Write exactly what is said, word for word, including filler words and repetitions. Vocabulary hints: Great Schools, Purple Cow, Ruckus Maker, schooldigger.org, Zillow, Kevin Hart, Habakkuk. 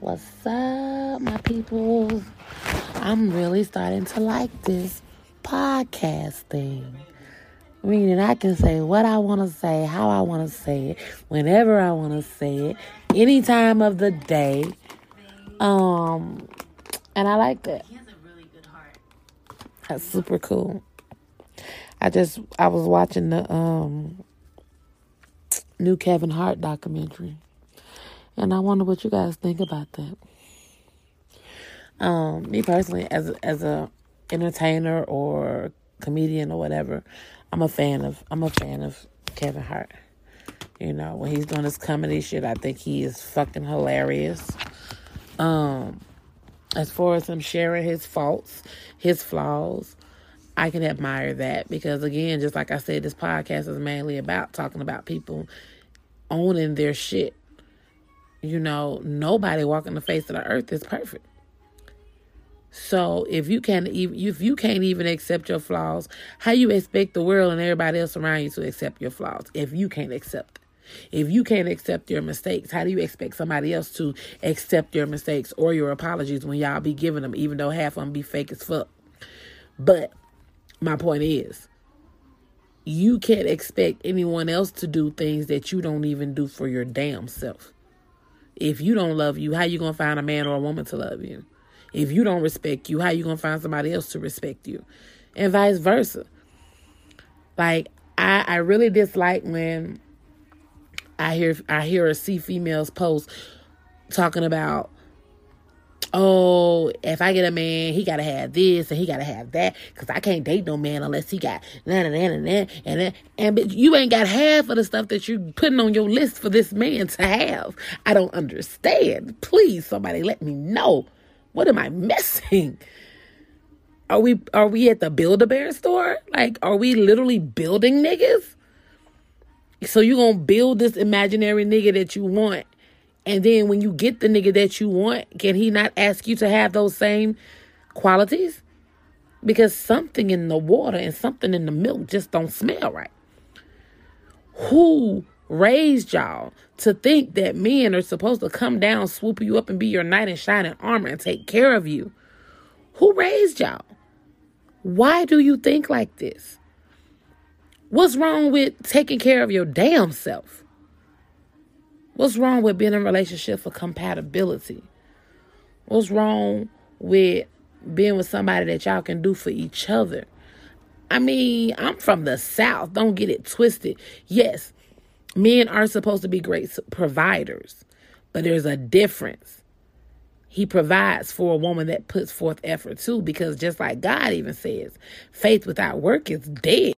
What's up, my people? I'm really starting to like this podcast thing. Meaning I can say what I want to say, how I want to say it, whenever I want to say it, any time of the day. Um, and I like that. He has a really good heart. That's super cool. I just, I was watching the um, new Kevin Hart documentary. And I wonder what you guys think about that. Um, me personally, as a, as a entertainer or comedian or whatever, I'm a fan of I'm a fan of Kevin Hart. You know, when he's doing his comedy shit, I think he is fucking hilarious. Um, as far as him sharing his faults, his flaws, I can admire that because, again, just like I said, this podcast is mainly about talking about people owning their shit. You know, nobody walking the face of the earth is perfect. So if you can't even if you can't even accept your flaws, how you expect the world and everybody else around you to accept your flaws? If you can't accept, if you can't accept your mistakes, how do you expect somebody else to accept your mistakes or your apologies when y'all be giving them, even though half of them be fake as fuck? But my point is, you can't expect anyone else to do things that you don't even do for your damn self. If you don't love you, how you gonna find a man or a woman to love you? If you don't respect you, how you gonna find somebody else to respect you? And vice versa. Like, I, I really dislike when I hear I hear or see females post talking about, oh, if I get a man, he gotta have this and he gotta have that, because I can't date no man unless he got that and that and that and that. And but you ain't got half of the stuff that you putting on your list for this man to have. I don't understand. Please, somebody let me know. What am I missing? Are we are we at the Build-A-Bear store? Like, are we literally building niggas? So you gonna build this imaginary nigga that you want, and then when you get the nigga that you want, can he not ask you to have those same qualities? Because something in the water and something in the milk just don't smell right. Who raised y'all to think that men are supposed to come down, swoop you up, and be your knight in shining armor and take care of you? Who raised y'all? Why do you think like this? What's wrong with taking care of your damn self? What's wrong with being in a relationship for compatibility? What's wrong with being with somebody that y'all can do for each other? I mean, I'm from the South. Don't get it twisted. Yes, men are supposed to be great providers, but there's a difference. He provides for a woman that puts forth effort too, because just like God even says, faith without work is dead.